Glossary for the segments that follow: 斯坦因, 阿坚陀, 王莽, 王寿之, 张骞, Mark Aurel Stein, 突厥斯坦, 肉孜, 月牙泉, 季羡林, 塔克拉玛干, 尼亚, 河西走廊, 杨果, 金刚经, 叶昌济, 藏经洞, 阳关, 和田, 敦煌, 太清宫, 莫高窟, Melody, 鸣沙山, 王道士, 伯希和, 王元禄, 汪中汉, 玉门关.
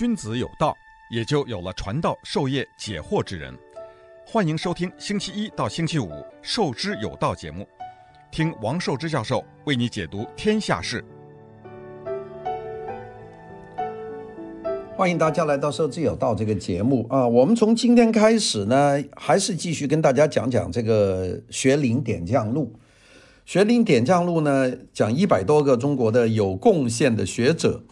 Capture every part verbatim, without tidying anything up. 君子有道，也就有了传道授业解惑之人。欢迎收听星期一到星期五授之有道节目，听王寿之教授为你解读天下事。欢迎大家来到授之有道这个节目啊！我们从今天开始呢，还是继续跟大家讲讲这个学龄点将录。学龄点将录呢，讲一百多个中国的有贡献的学者，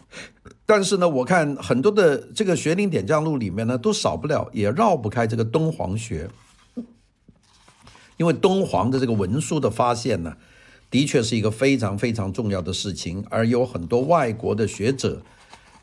但是呢，我看很多的这个学龄点将录里面呢，都少不了也绕不开这个敦煌学，因为敦煌的这个文书的发现呢，的确是一个非常非常重要的事情，而有很多外国的学者。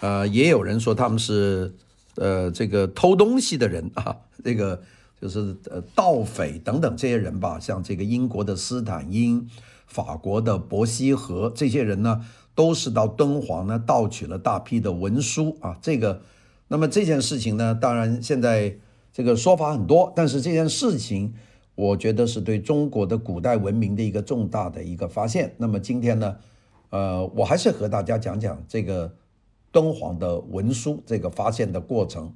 呃，也有人说他们是呃这个偷东西的人啊，这个就是呃盗匪等等这些人吧，像这个英国的斯坦因、法国的伯希和这些人呢，都是到敦煌呢盗取了大批的文书啊。这个，那么这件事情呢，当然现在这个说法很多，但是这件事情我觉得是对中国的古代文明的一个重大的一个发现。那么今天呢，呃，我还是和大家讲讲这个。敦煌的文书这个发现的过程，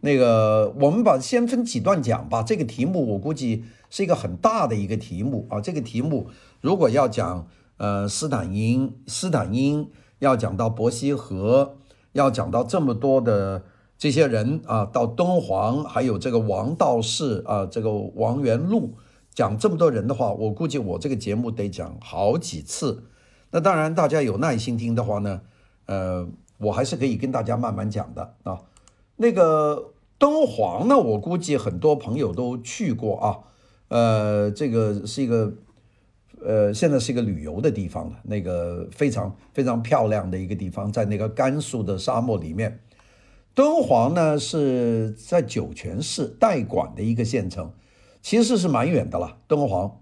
那个我们把先分几段讲吧。这个题目我估计是一个很大的一个题目啊。这个题目如果要讲呃斯坦因，斯坦因要讲到伯希和，要讲到这么多的这些人啊，到敦煌，还有这个王道士啊，这个王元禄，讲这么多人的话，我估计我这个节目得讲好几次。那当然，大家有耐心听的话呢，呃。我还是可以跟大家慢慢讲的啊。那个敦煌呢，我估计很多朋友都去过啊。呃，这个是一个呃，现在是一个旅游的地方了，那个非常非常漂亮的一个地方，在那个甘肃的沙漠里面。敦煌呢是在酒泉市代管的一个县城，其实是蛮远的了。敦煌，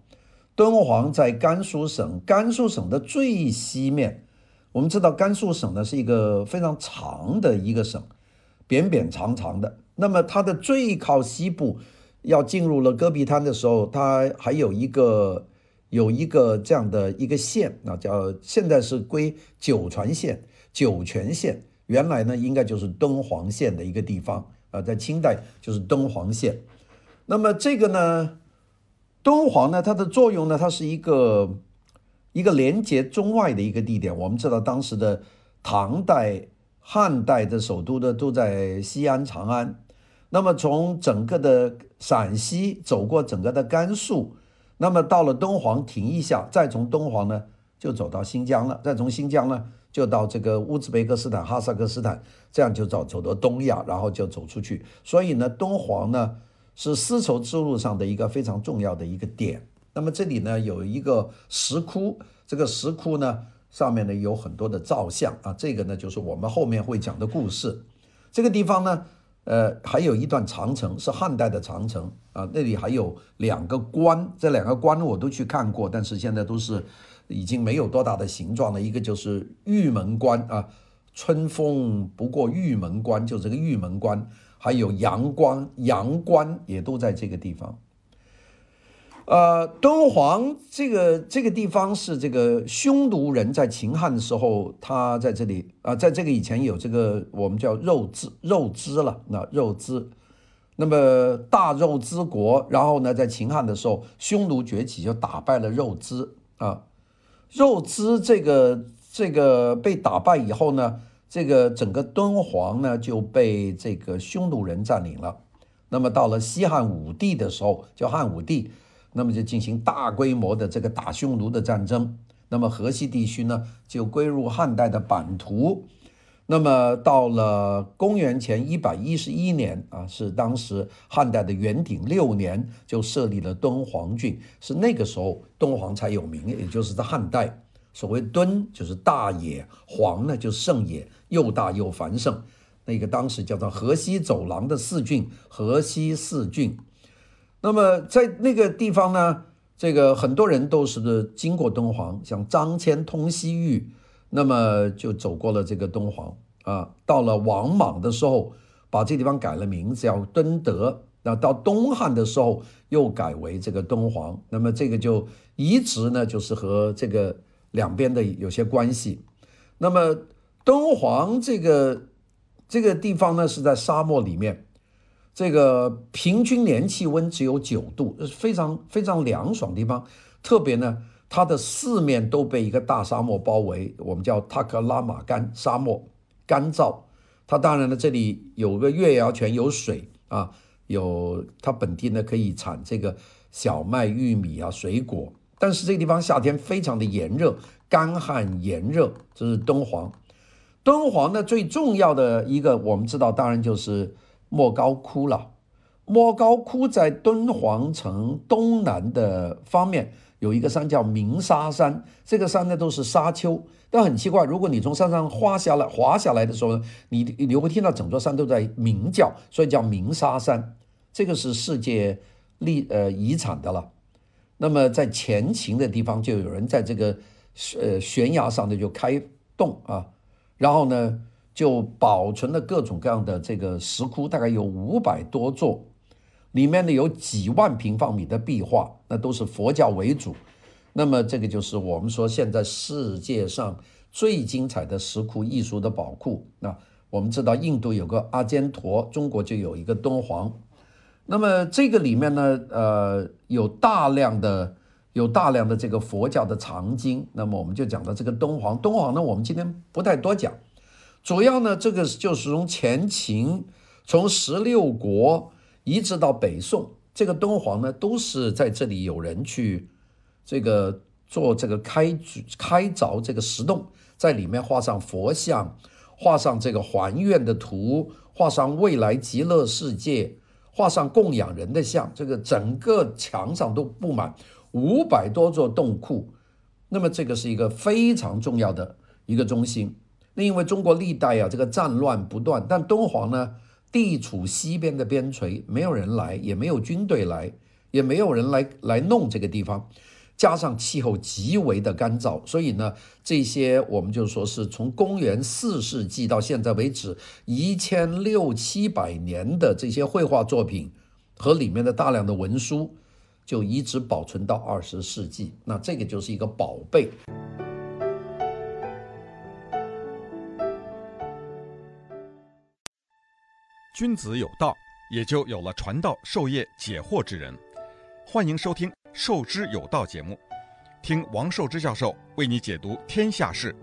敦煌在甘肃省，甘肃省的最西面。我们知道甘肃省呢是一个非常长的一个省，扁扁长长的。那么它的最靠西部，要进入了戈壁滩的时候，它还有一个有一个这样的一个县，那叫现在是归酒泉县，酒泉县原来呢应该就是敦煌县的一个地方啊，在清代就是敦煌县。那么这个呢，敦煌呢它的作用呢，它是一个。一个连接中外的一个地点，我们知道当时的唐代、汉代的首都呢都在西安、长安。那么从整个的陕西走过整个的甘肃，那么到了敦煌停一下，再从敦煌呢就走到新疆了，再从新疆呢就到这个乌兹别克斯坦、哈萨克斯坦，这样就走走到东亚，然后就走出去。所以呢，敦煌呢是丝绸之路上的一个非常重要的一个点。那么这里呢有一个石窟，这个石窟呢上面呢有很多的造像啊，这个呢就是我们后面会讲的故事。这个地方呢，呃，还有一段长城，是汉代的长城啊，那里还有两个关，这两个关我都去看过，但是现在都是已经没有多大的形状了。一个就是玉门关啊，春风不过玉门关，就这个玉门关，还有阳关，阳关也都在这个地方。呃，敦煌这个这个地方是这个匈奴人在秦汉的时候，他在这里啊、呃，在这个以前有这个我们叫肉孜肉孜了，那肉孜，那么大肉孜国，然后呢，在秦汉的时候，匈奴崛起就打败了肉孜啊，肉孜这个这个被打败以后呢，这个整个敦煌呢就被这个匈奴人占领了，那么到了西汉武帝的时候，叫汉武帝。那么就进行大规模的这个打匈奴的战争，那么河西地区呢就归入汉代的版图。那么到了公元前一百一十一年啊，是当时汉代的元鼎六年就设立了敦煌郡，是那个时候敦煌才有名，也就是在汉代。所谓敦就是大也，煌呢就是盛也，又大又繁盛。那个当时叫做河西走廊的四郡，河西四郡。那么在那个地方呢，这个很多人都是经过敦煌，像张骞通西域，那么就走过了这个敦煌啊。到了王莽的时候，把这地方改了名字叫敦德。那到东汉的时候，又改为这个敦煌。那么这个就一直呢，就是和这个两边的有些关系。那么敦煌这个这个地方呢是在沙漠里面，这个平均年气温只有九度，非常非常凉爽的地方。特别呢，它的四面都被一个大沙漠包围，我们叫塔克拉玛干沙漠，干燥。它当然呢，这里有个月牙泉，有水啊，有它本地呢可以产这个小麦、玉米啊、水果。但是这个地方夏天非常的炎热，干旱炎热，这是敦煌。敦煌呢最重要的一个我们知道，当然就是莫高窟了。莫高窟在敦煌城东南的方面有一个山叫鸣沙山，这个山呢都是沙丘，但很奇怪，如果你从山上滑下来，滑下来的时候呢，你你会听到整座山都在鸣叫，所以叫鸣沙山。这个是世界历呃遗产的了。那么在前秦的地方，就有人在这个呃悬崖上的就开洞啊，然后呢就保存了各种各样的这个石窟，大概有五百多座，里面呢有几万平方米的壁画，那都是佛教为主。那么这个就是我们说现在世界上最精彩的石窟艺术的宝库。那我们知道印度有个阿坚陀，中国就有一个敦煌。那么这个里面呢，呃，有大量的有大量的这个佛教的藏经。那么我们就讲到这个敦煌，敦煌呢，我们今天不太多讲，主要呢，这个就是从前秦，从十六国一直到北宋，这个敦煌呢，都是在这里有人去这个做这个开开凿这个石洞，在里面画上佛像，画上这个还愿的图，画上未来极乐世界。画上供养人的像，这个整个墙上都布满五百多座洞窟。那么这个是一个非常重要的一个中心。那因为中国历代啊，这个战乱不断，但敦煌呢地处西边的边陲，没有人来，也没有军队来，也没有人来来弄这个地方，加上气候极为的干燥，所以呢，这些我们就说是从公元四世纪到现在为止一千六七百年的这些绘画作品和里面的大量的文书，就一直保存到二十世纪。那这个就是一个宝贝。君子有道，也就有了传道授业解惑之人。欢迎收听授之有道节目，听王寿之教授为你解读天下事。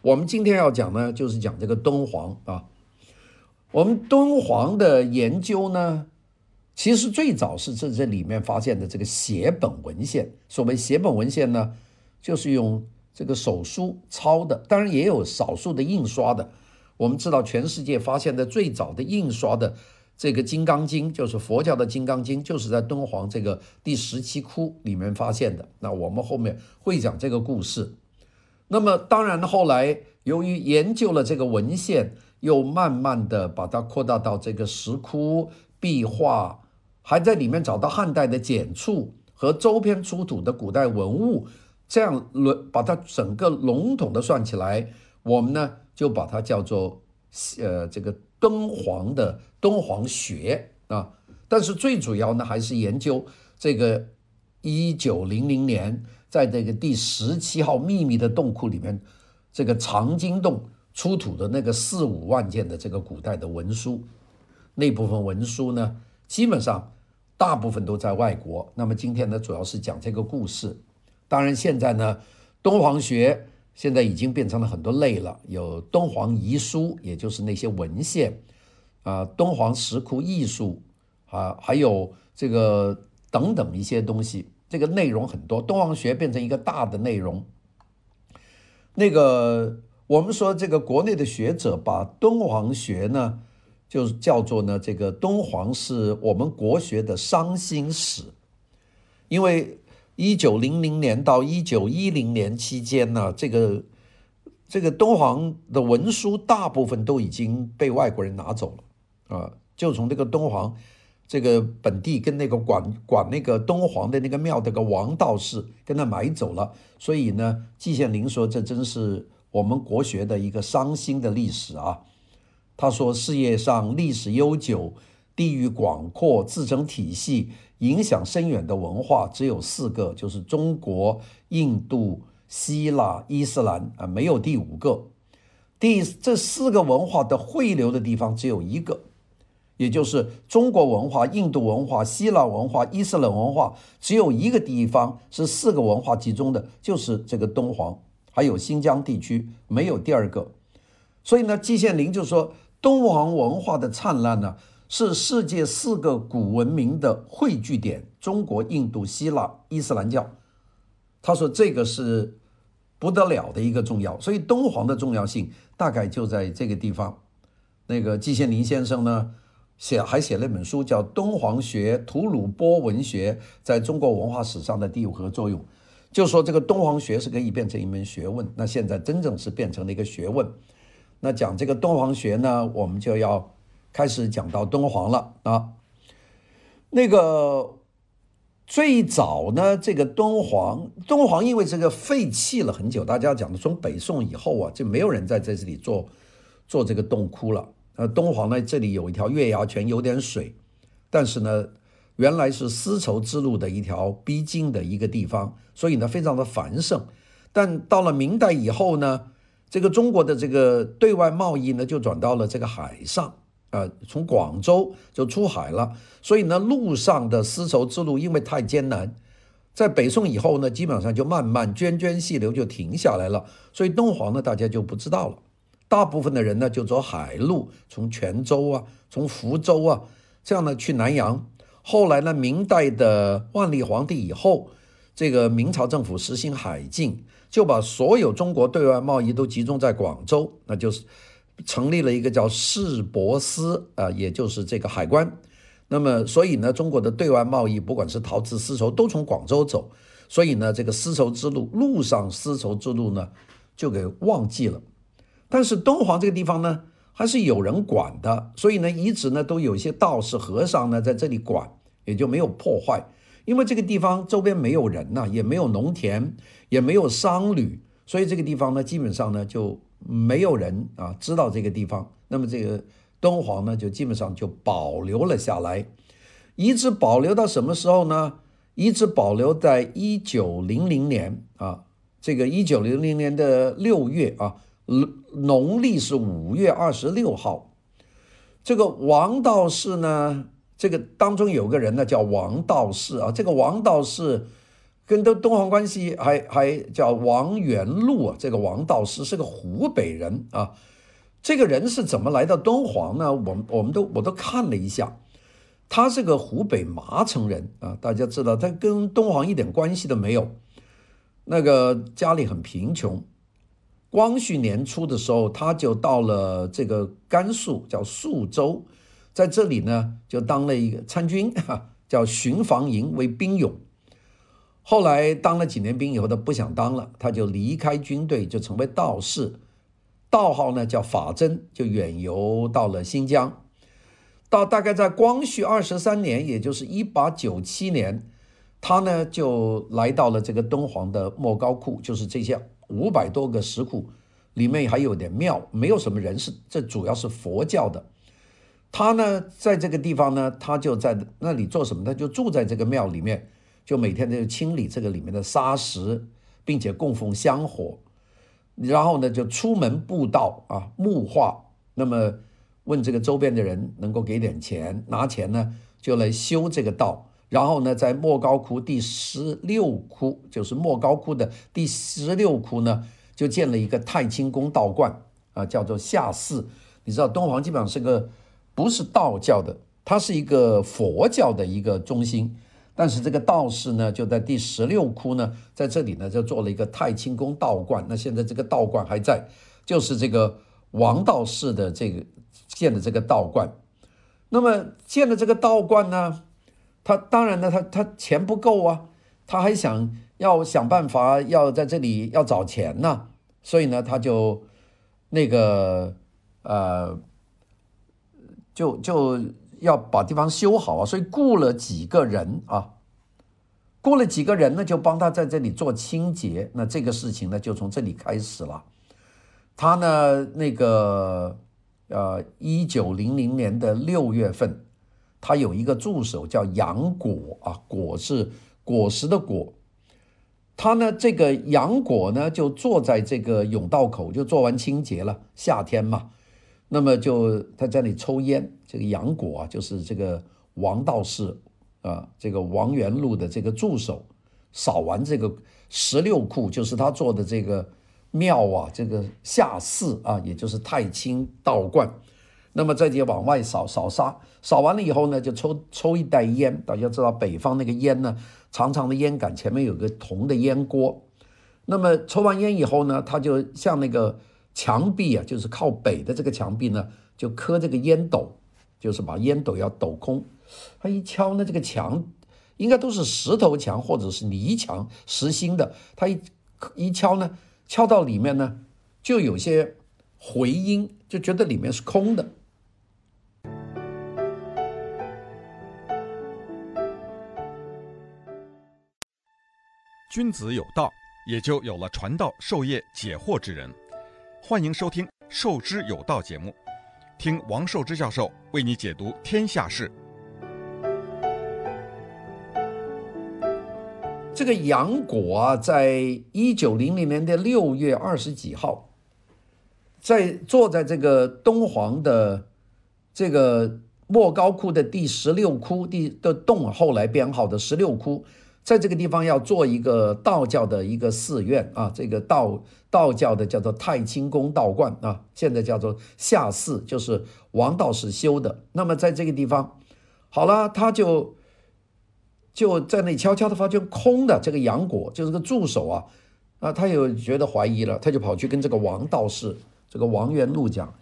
我们今天要讲呢，就是讲这个敦煌啊。我们敦煌的研究呢，其实最早是在这里面发现的这个写本文献。所谓写本文献呢，就是用这个手书抄的，当然也有少数的印刷的。我们知道全世界发现的最早的印刷的这个金刚经，就是佛教的金刚经，就是在敦煌这个第十七窟里面发现的。那我们后面会讲这个故事。那么当然后来由于研究了这个文献，又慢慢的把它扩大到这个石窟壁画，还在里面找到汉代的简牍和周边出土的古代文物，这样把它整个笼统的算起来，我们呢就把它叫做呃这个敦煌的敦煌学啊。但是最主要呢还是研究这个一九零零年在这个第十七号秘密的洞窟里面，这个藏经洞出土的那个四五万件的这个古代的文书。那部分文书呢基本上大部分都在外国。那么今天呢主要是讲这个故事。当然现在呢敦煌学现在已经变成了很多类了，有敦煌遗书，也就是那些文献啊，敦煌石窟艺术啊，还有这个等等一些东西，这个内容很多。敦煌学变成一个大的内容。那个我们说这个国内的学者把敦煌学呢就叫做呢，这个敦煌是我们国学的伤心史。因为一九零零年到一九一零年期间呢，这个这个敦煌的文书大部分都已经被外国人拿走了啊！就从这个敦煌这个本地跟那个管管那个敦煌的那个庙的个王道士跟他买走了，所以呢，季羡林说这真是我们国学的一个伤心的历史啊！他说世界上历史悠久、地域广阔、自成体系、影响深远的文化只有四个，就是中国、印度、希腊、伊斯兰啊，没有第五个。第这四个文化的汇流的地方只有一个，也就是中国文化、印度文化、希腊文化、伊斯兰文化，只有一个地方是四个文化集中的，就是这个敦煌，还有新疆地区，没有第二个。所以呢，季羡林就说，敦煌文化的灿烂呢，是世界四个古文明的汇聚点：中国、印度、希腊、伊斯兰教。他说这个是不得了的一个重要，所以敦煌的重要性大概就在这个地方。那个季羡林先生呢，写还写了一本书叫《敦煌学：吐鲁波文学在中国文化史上的地位和作用》，就说这个敦煌学是可以变成一门学问，那现在真正是变成了一个学问。那讲这个敦煌学呢，我们就要开始讲到敦煌了啊。那个最早呢，这个敦煌，敦煌因为这个废弃了很久，大家讲的从北宋以后啊，就没有人在这里做做这个洞窟了。呃，敦煌呢，这里有一条月牙泉，有点水，但是呢，原来是丝绸之路的一条必经的一个地方，所以呢，非常的繁盛。但到了明代以后呢，这个中国的这个对外贸易呢，就转到了这个海上啊、呃，从广州就出海了。所以呢，陆上的丝绸之路因为太艰难，在北宋以后呢，基本上就慢慢涓涓细流就停下来了。所以敦煌呢，大家就不知道了。大部分的人呢，就走海路，从泉州啊，从福州啊，这样呢去南洋。后来呢，明代的万历皇帝以后，这个明朝政府实行海禁，就把所有中国对外贸易都集中在广州，那就是成立了一个叫市舶司啊，也就是这个海关。那么，所以呢，中国的对外贸易，不管是陶瓷、丝绸，都从广州走。所以呢，这个丝绸之路，陆上丝绸之路呢，就给忘记了。但是敦煌这个地方呢，还是有人管的，所以呢，一直呢都有一些道士和尚呢在这里管，也就没有破坏。因为这个地方周边没有人呐、啊，也没有农田，也没有商旅，所以这个地方呢，基本上呢就没有人啊知道这个地方。那么这个敦煌呢，就基本上就保留了下来，一直保留到什么时候呢？一直保留在一九零零年啊，这个一九零零年的六月啊。农历是五月二十六号，这个王道士呢，这个当中有个人呢叫王道士啊，这个王道士跟敦敦煌关系还还叫王元禄啊，这个王道士是个湖北人啊，这个人是怎么来到敦煌呢？我们我们都我都看了一下，他是个湖北麻城人啊，大家知道他跟敦煌一点关系都没有，那个家里很贫穷。光绪年初的时候，他就到了这个甘肃，叫肃州，在这里呢就当了一个参军，叫巡防营为兵俑。后来当了几年兵以后，他不想当了，他就离开军队，就成为道士，道号呢叫法真，就远游到了新疆。到大概在光绪二十三年，也就是一八九七年，他呢就来到了这个敦煌的莫高窟，就是这些。五百多个石窟里面还有点庙，没有什么人，是这主要是佛教的。他呢在这个地方呢，他就在那里做什么？他就住在这个庙里面，就每天就清理这个里面的沙石，并且供奉香火，然后呢就出门布道啊，募化，那么问这个周边的人能够给点钱，拿钱呢就来修这个道。然后呢，在莫高窟第十六窟，就是莫高窟的第十六窟呢，就建了一个太清宫道观啊，叫做下寺。你知道敦煌基本上是个不是道教的，它是一个佛教的一个中心。但是这个道士呢，就在第十六窟呢，在这里呢就做了一个太清宫道观。那现在这个道观还在，就是这个王道士的这个建的这个道观。那么建的这个道观呢？他当然呢，他他钱不够啊，他还想要想办法要在这里要找钱呢、啊，所以呢，他就那个呃，就就要把地方修好啊，所以雇了几个人啊，雇了几个人呢，就帮他在这里做清洁。那这个事情呢，就从这里开始了。他呢，那个呃，一九零零年的六月份。他有一个助手叫杨果啊，果是果实的果，他呢，这个杨果呢，就坐在这个甬道口，就做完清洁了，夏天嘛，那么就他在那里抽烟。这个杨果啊，就是这个王道士啊，这个王元禄的这个助手，扫完这个十六库，就是他做的这个庙啊，这个下寺啊，也就是太清道观。那么再就往外扫扫沙，扫完了以后呢，就抽抽一袋烟。大家知道北方那个烟呢，长长的烟杆，前面有个铜的烟锅。那么抽完烟以后呢，他就像那个墙壁啊，就是靠北的这个墙壁呢，就磕这个烟斗，就是把烟斗要抖空。他一敲呢，这个墙应该都是石头墙或者是泥墙实心的，他一一敲呢，敲到里面呢，就有些回音，就觉得里面是空的。君子有道，也就有了传道授业解惑之人。欢迎收听《授之有道》节目，听王寿之教授为你解读天下事。这个杨果啊，在一九零零年的六月二十几号，在坐在这个东皇的这个莫高窟的第十六窟第的洞，后来编号的十六窟。在这个地方要做一个道教的一个寺院啊，这个道道教的叫做太清宫道观啊，现在叫做下寺，就是王道士修的。那么在这个地方，好了，他就就在那里悄悄的发觉空的。这个杨果就是个助手啊，啊，他有觉得怀疑了，他就跑去跟这个王道士，这个王元禄讲，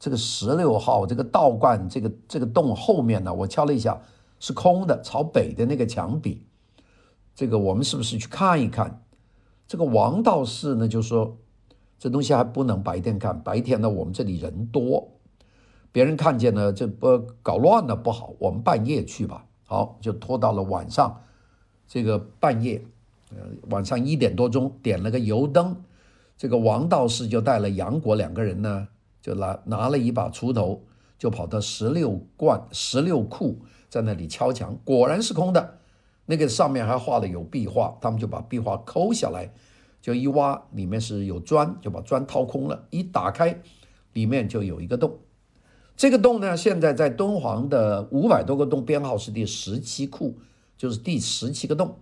这个十六号这个道观这个这个洞后面呢，我敲了一下是空的，朝北的那个墙壁。这个我们是不是去看一看？这个王道士呢就说，这东西还不能白天看，白天呢我们这里人多，别人看见呢这不搞乱了不好，我们半夜去吧。好，就拖到了晚上，这个半夜，呃，晚上一点多钟点了个油灯，这个王道士就带了杨果两个人呢，就拿拿了一把锄头，就跑到十六观十六库在那里敲墙，果然是空的。那个上面还画了有壁画，他们就把壁画抠下来，就一挖，里面是有砖，就把砖掏空了，一打开，里面就有一个洞。这个洞呢，现在在敦煌的五百多个洞，编号是第十七库，就是第十七个洞。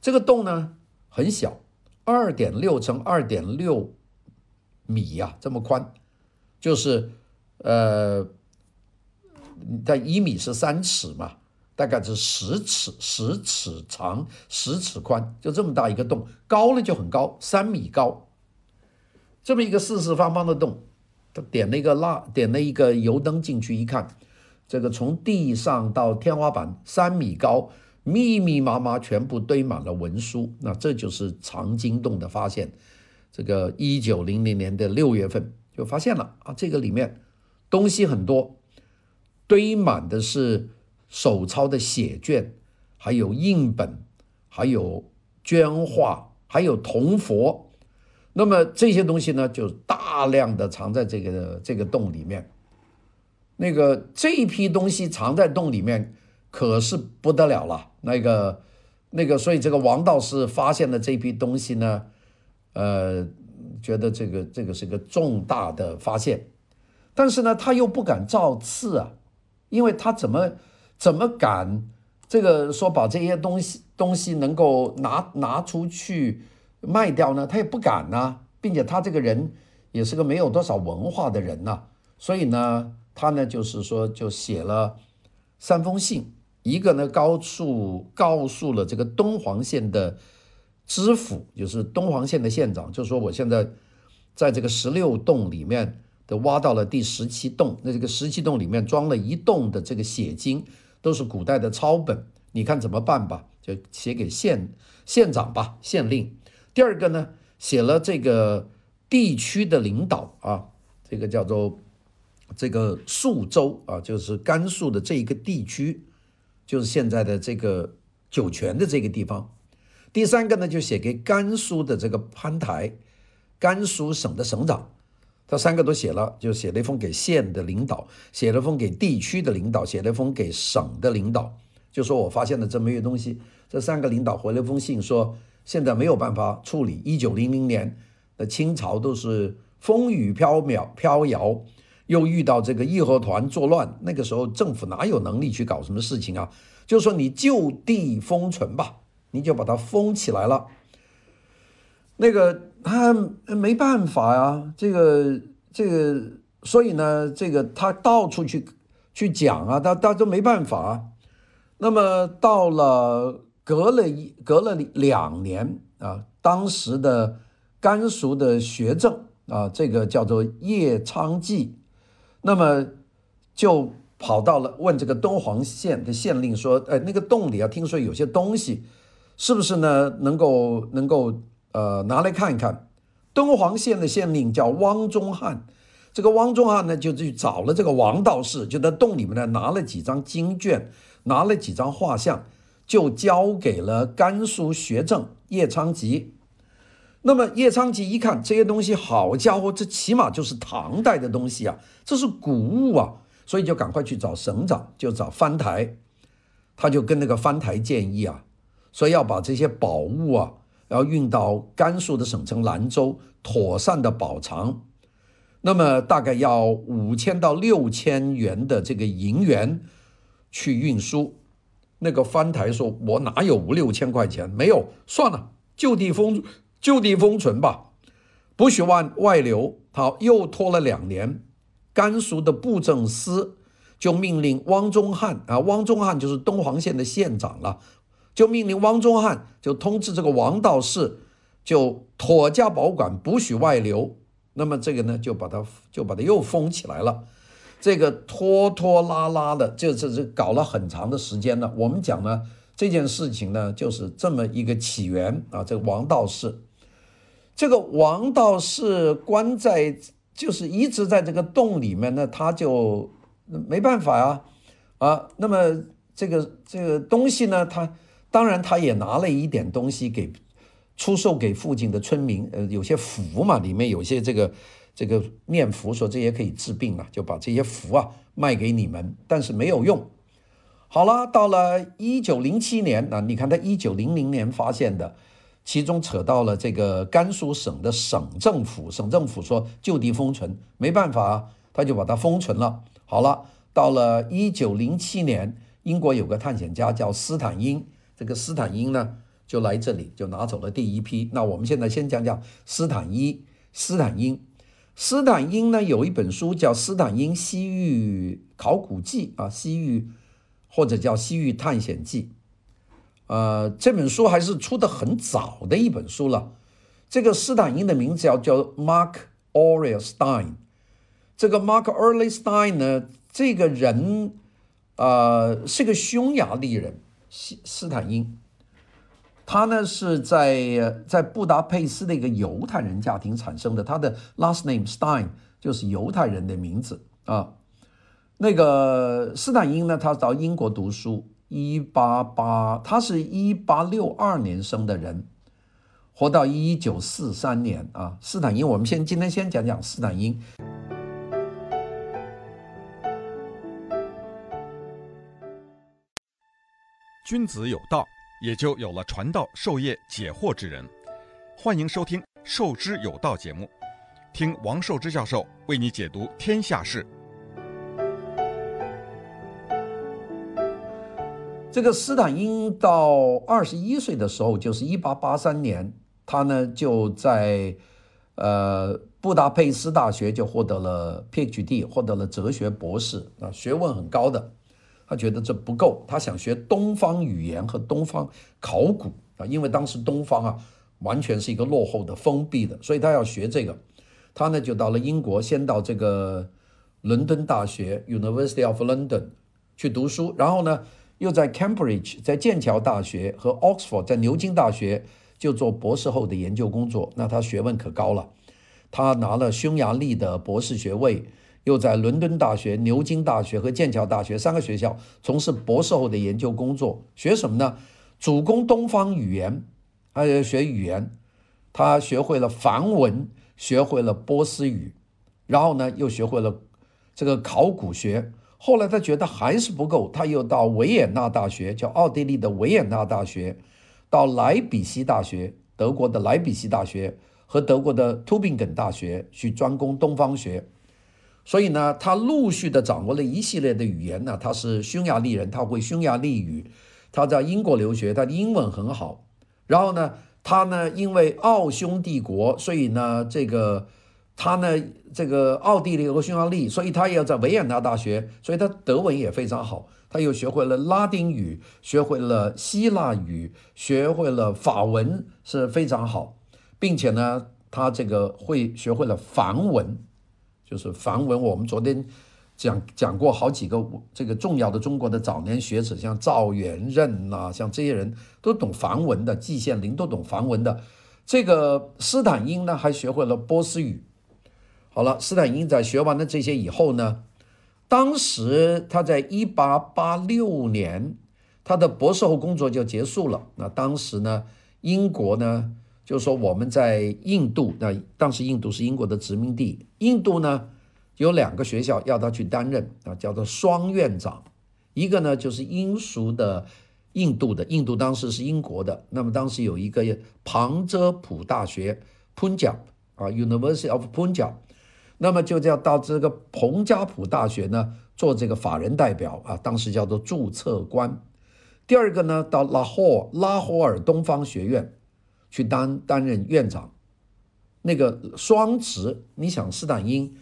这个洞呢很小，二点六乘二点六米呀、啊，这么宽，就是呃，在一米是三尺嘛。大概是十尺，十尺长，十尺宽，就这么大一个洞，高了就很高，三米高。这么一个四四方方的洞，他点了一个蜡，点了一个油灯进去一看，这个从地上到天花板三米高，密密麻麻全部堆满了文书。那这就是藏经洞的发现。这个一九零零年的六月份就发现了啊，这个里面东西很多，堆满的是手抄的写卷，还有印本，还有绢画，还有铜佛。那么这些东西呢，就大量的藏在这个这个洞里面。那个这一批东西藏在洞里面，可是不得了了。那个那个，所以这个王道士发现了这批东西呢，呃，觉得这个这个是个重大的发现，但是呢，他又不敢造次啊，因为他怎么？怎么敢这个说把这些东西东西能够拿拿出去卖掉呢？他也不敢呐、啊，并且他这个人也是个没有多少文化的人呐、啊，所以呢，他呢就是说就写了三封信，一个呢告诉告诉了这个敦煌县的知府，就是敦煌县的县长，就说我现在在这个十六洞里面都挖到了第十七洞，那这个十七洞里面装了一洞的这个写经。都是古代的抄本，你看怎么办吧？就写给县县长吧，县令。第二个呢，写了这个地区的领导啊，这个叫做这个肃州啊，就是甘肃的这一个地区，就是现在的这个酒泉的这个地方。第三个呢，就写给甘肃的这个潘台，甘肃省的省长。他三个都写了，就写了一封给县的领导，写了一封给地区的领导，写了一封给省的领导，就说我发现了这么一个东西。这三个领导回了一封信说，现在没有办法处理。一九零零年的清朝都是风雨飘渺飘摇，又遇到这个义和团作乱，那个时候政府哪有能力去搞什么事情啊？就说你就地封存吧，你就把它封起来了。那个他没办法啊，这个这个，所以呢，这个他到处去去讲啊，他他都没办法啊。那么到了隔了一隔了两年啊，当时的甘肃的学政啊，这个叫做叶昌济，那么就跑到了问这个敦煌县的县令说，哎，那个洞里啊，听说有些东西，是不是呢？能够能够呃拿来看一看。敦煌县的县令叫汪中汉，这个汪中汉呢就去找了这个王道士，就在洞里面呢拿了几张经卷，拿了几张画像，就交给了甘肃学政叶昌吉。那么叶昌吉一看这些东西，好家伙，这起码就是唐代的东西啊，这是古物啊，所以就赶快去找省长，就找藩台，他就跟那个藩台建议啊，说要把这些宝物啊，要运到甘肃的省城兰州，妥善的保藏。那么大概要五千到六千元的这个银元去运输。那个藩台说：“我哪有五六千块钱？没有，算了，就地封。”就地封存吧，不许外外流。好，又拖了两年，甘肃的布政司就命令汪中汉啊，汪中汉就是敦煌县的县长了，就命令汪中汉就通知这个王道士，就妥加保管，不许外流。那么这个呢，就把它就把它又封起来了。这个拖拖拉拉的，这这这搞了很长的时间了。我们讲呢，这件事情呢，就是这么一个起源啊，这个王道士。这个王道士关在，就是一直在这个洞里面呢，他就没办法啊啊。那么这个这个东西呢，他当然他也拿了一点东西给出售给附近的村民，呃，有些符嘛，里面有些这个这个念符，说这也可以治病啊，就把这些符啊卖给你们，但是没有用。好了，到了一九零七年啊，你看他一九零零年发现的。其中扯到了这个甘肃省的省政府，省政府说就地封存，没办法啊，他就把它封存了。好了，到了一九零七年，英国有个探险家叫斯坦因，这个斯坦因呢就来这里，就拿走了第一批。那我们现在先讲讲斯坦因。斯坦因斯坦因呢有一本书叫《斯坦因西域考古记》啊，西域或者叫《西域探险记》。呃，这本书还是出的很早的一本书了。这个斯坦因的名字叫叫 Mark Aurel Stein。这个 Mark Aurel Stein 呢，这个人呃是个匈牙利人，斯斯坦因。他呢是在在布达佩斯的一个犹太人家庭产生的，他的 last name Stein 就是犹太人的名字啊。那个斯坦因呢，他到英国读书。一八八，他是一八六二年生的人，活到一九四三年啊。斯坦因，我们先今天先讲讲斯坦因。君子有道，也就有了传道授业解惑之人。欢迎收听《授之有道》节目，听王寿之教授为你解读天下事。这个斯坦因到二十一岁的时候，就是一八八三年，他呢就在呃布达佩斯大学就获得了 P H D， 获得了哲学博士啊，学问很高的。他觉得这不够，他想学东方语言和东方考古啊，因为当时东方啊完全是一个落后的、封闭的，所以他要学这个。他呢就到了英国，先到这个伦敦大学 University of London 去读书，然后呢。又在 Cambridge， 在剑桥大学和 Oxford， 在牛津大学就做博士后的研究工作。那他学问可高了，他拿了匈牙利的博士学位，又在伦敦大学、牛津大学和剑桥大学三个学校从事博士后的研究工作。学什么呢？主攻东方语言，他要学语言，他学会了梵文，学会了波斯语，然后呢又学会了这个考古学。后来他觉得还是不够，他又到维也纳大学，叫奥地利的维也纳大学，到莱比锡大学，德国的莱比锡大学和德国的图宾根大学去专攻东方学。所以呢，他陆续的掌握了一系列的语言呢。他是匈牙利人，他会匈牙利语。他在英国留学，他的英文很好。然后呢，他呢，因为奥匈帝国，所以呢，这个他呢，这个奥地利和匈牙利，所以他也要在维也纳大学，所以他德文也非常好。他又学会了拉丁语，学会了希腊语，学会了法文，是非常好，并且呢，他这个会学会了梵文。就是梵文，我们昨天讲讲过好几个这个重要的中国的早年学者，像赵元任呐、啊，像这些人都懂梵文的，季羡林都懂梵文的。这个斯坦因呢，还学会了波斯语。好了，斯坦因在学完了这些以后呢，当时他在一八八六年，他的博士后工作就结束了。那当时呢，英国呢。就说我们在印度，那当时印度是英国的殖民地，印度呢有两个学校要他去担任啊，叫做双院长，一个呢就是英属的印度的，印度当时是英国的，那么当时有一个旁遮普大学 Punjab 啊 University of Punjab， 那么就叫到这个彭加普大学呢做这个法人代表啊，当时叫做注册官。第二个呢到拉霍拉霍尔东方学院。去担担任院长，那个双职，你想斯坦因，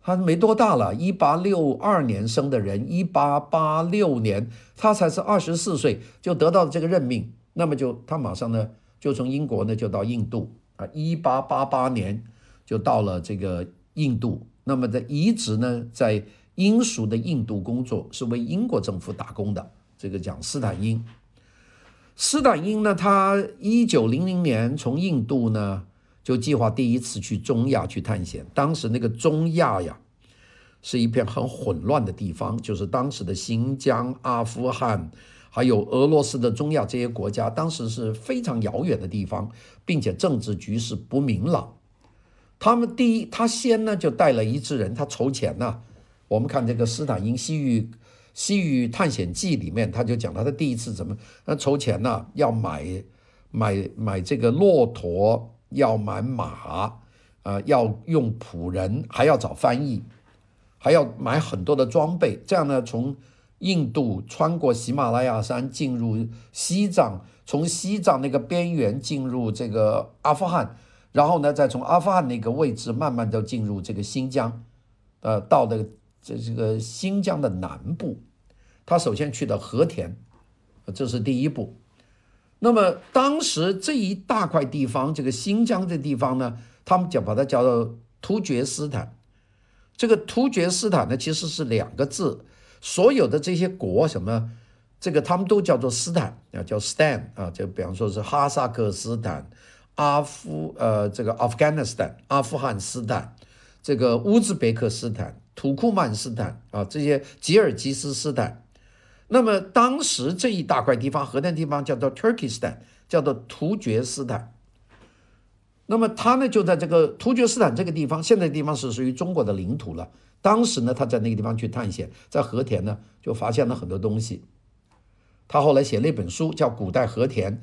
他没多大了，一八六二年生的人，一八八六年他才是二十四岁就得到了这个任命，那么就他马上呢就从英国呢就到印度啊，一八八八年就到了这个印度，那么的一直呢在英属的印度工作，是为英国政府打工的，这个讲斯坦因。斯坦因呢，他一九零零年从印度呢就计划第一次去中亚去探险。当时那个中亚呀，是一片很混乱的地方，就是当时的新疆、阿富汗，还有俄罗斯的中亚这些国家，当时是非常遥远的地方，并且政治局势不明朗。他们第一，他先呢就带了一支人，他筹钱呐、啊。我们看这个斯坦因西域。西域探险记里面，他就讲他的第一次怎么那筹钱呢、啊？要买买买这个骆驼，要买马，啊、呃，要用仆人，还要找翻译，还要买很多的装备。这样呢，从印度穿过喜马拉雅山进入西藏，从西藏那个边缘进入这个阿富汗，然后呢，再从阿富汗那个位置慢慢的进入这个新疆，呃，到了这这个新疆的南部。他首先去的和田，这是第一步。那么当时这一大块地方，这个新疆的地方呢，他们就把它叫做突厥斯坦。这个突厥斯坦呢，其实是两个字。所有的这些国什么，这个他们都叫做斯坦啊，叫 Stan 啊，就比方说是哈萨克斯坦、阿夫呃这个 Afghanistan 阿富汗斯坦、这个乌兹别克斯坦、土库曼斯坦啊，这些吉尔吉斯斯坦。那么当时这一大块地方，和那地方叫做 Turkestan， 叫做突厥斯坦。那么他呢就在这个突厥斯坦这个地方，现在地方是属于中国的领土了。当时呢他在那个地方去探险，在和田呢就发现了很多东西。他后来写了一本书叫《古代和田》，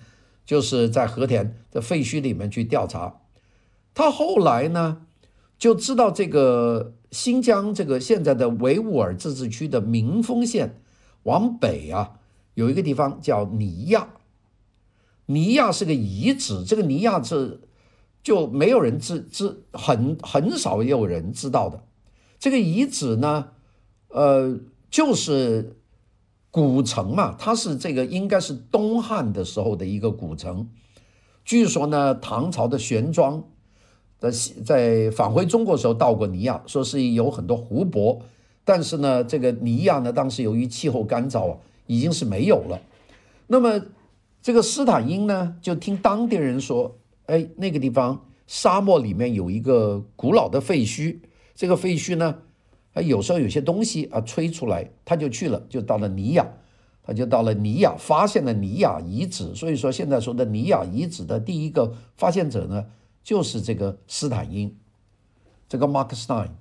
就是在和田的废墟里面去调查。他后来呢就知道这个新疆这个现在的维吾尔自治区的民丰县往北啊，有一个地方叫尼亚，尼亚是个遗址，这个尼亚是就没有人知知，很很少有人知道的。这个遗址呢，呃，就是古城嘛，它是这个应该是东汉的时候的一个古城，据说呢，唐朝的玄奘在在返回中国的时候到过尼亚，说是有很多湖泊。但是呢，这个尼亚呢，当时由于气候干燥啊，已经是没有了。那么，这个斯坦因呢，就听当地人说，哎，那个地方沙漠里面有一个古老的废墟，这个废墟呢，哎，有时候有些东西啊吹出来，他就去了，就到了尼亚，他就到了尼亚，发现了尼亚遗址。所以说，现在说的尼亚遗址的第一个发现者呢，就是这个斯坦因，这个 Mark Stein。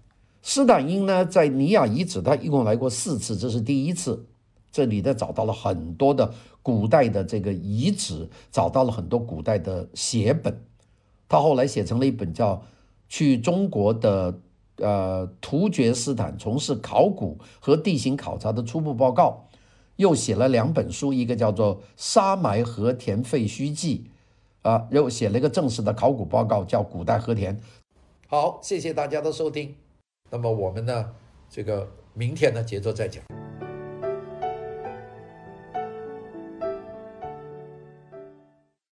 斯坦因呢，在尼亚遗址，他一共来过四次，这是第一次。这里呢，找到了很多的古代的这个遗址，找到了很多古代的写本。他后来写成了一本叫《去中国的呃突厥斯坦从事考古和地形考察的初步报告》，又写了两本书，一个叫做《沙埋和田废墟记》，啊，又写了一个正式的考古报告，叫《古代和田》。好，谢谢大家的收听。那么我们呢，这个明天呢，接着再讲。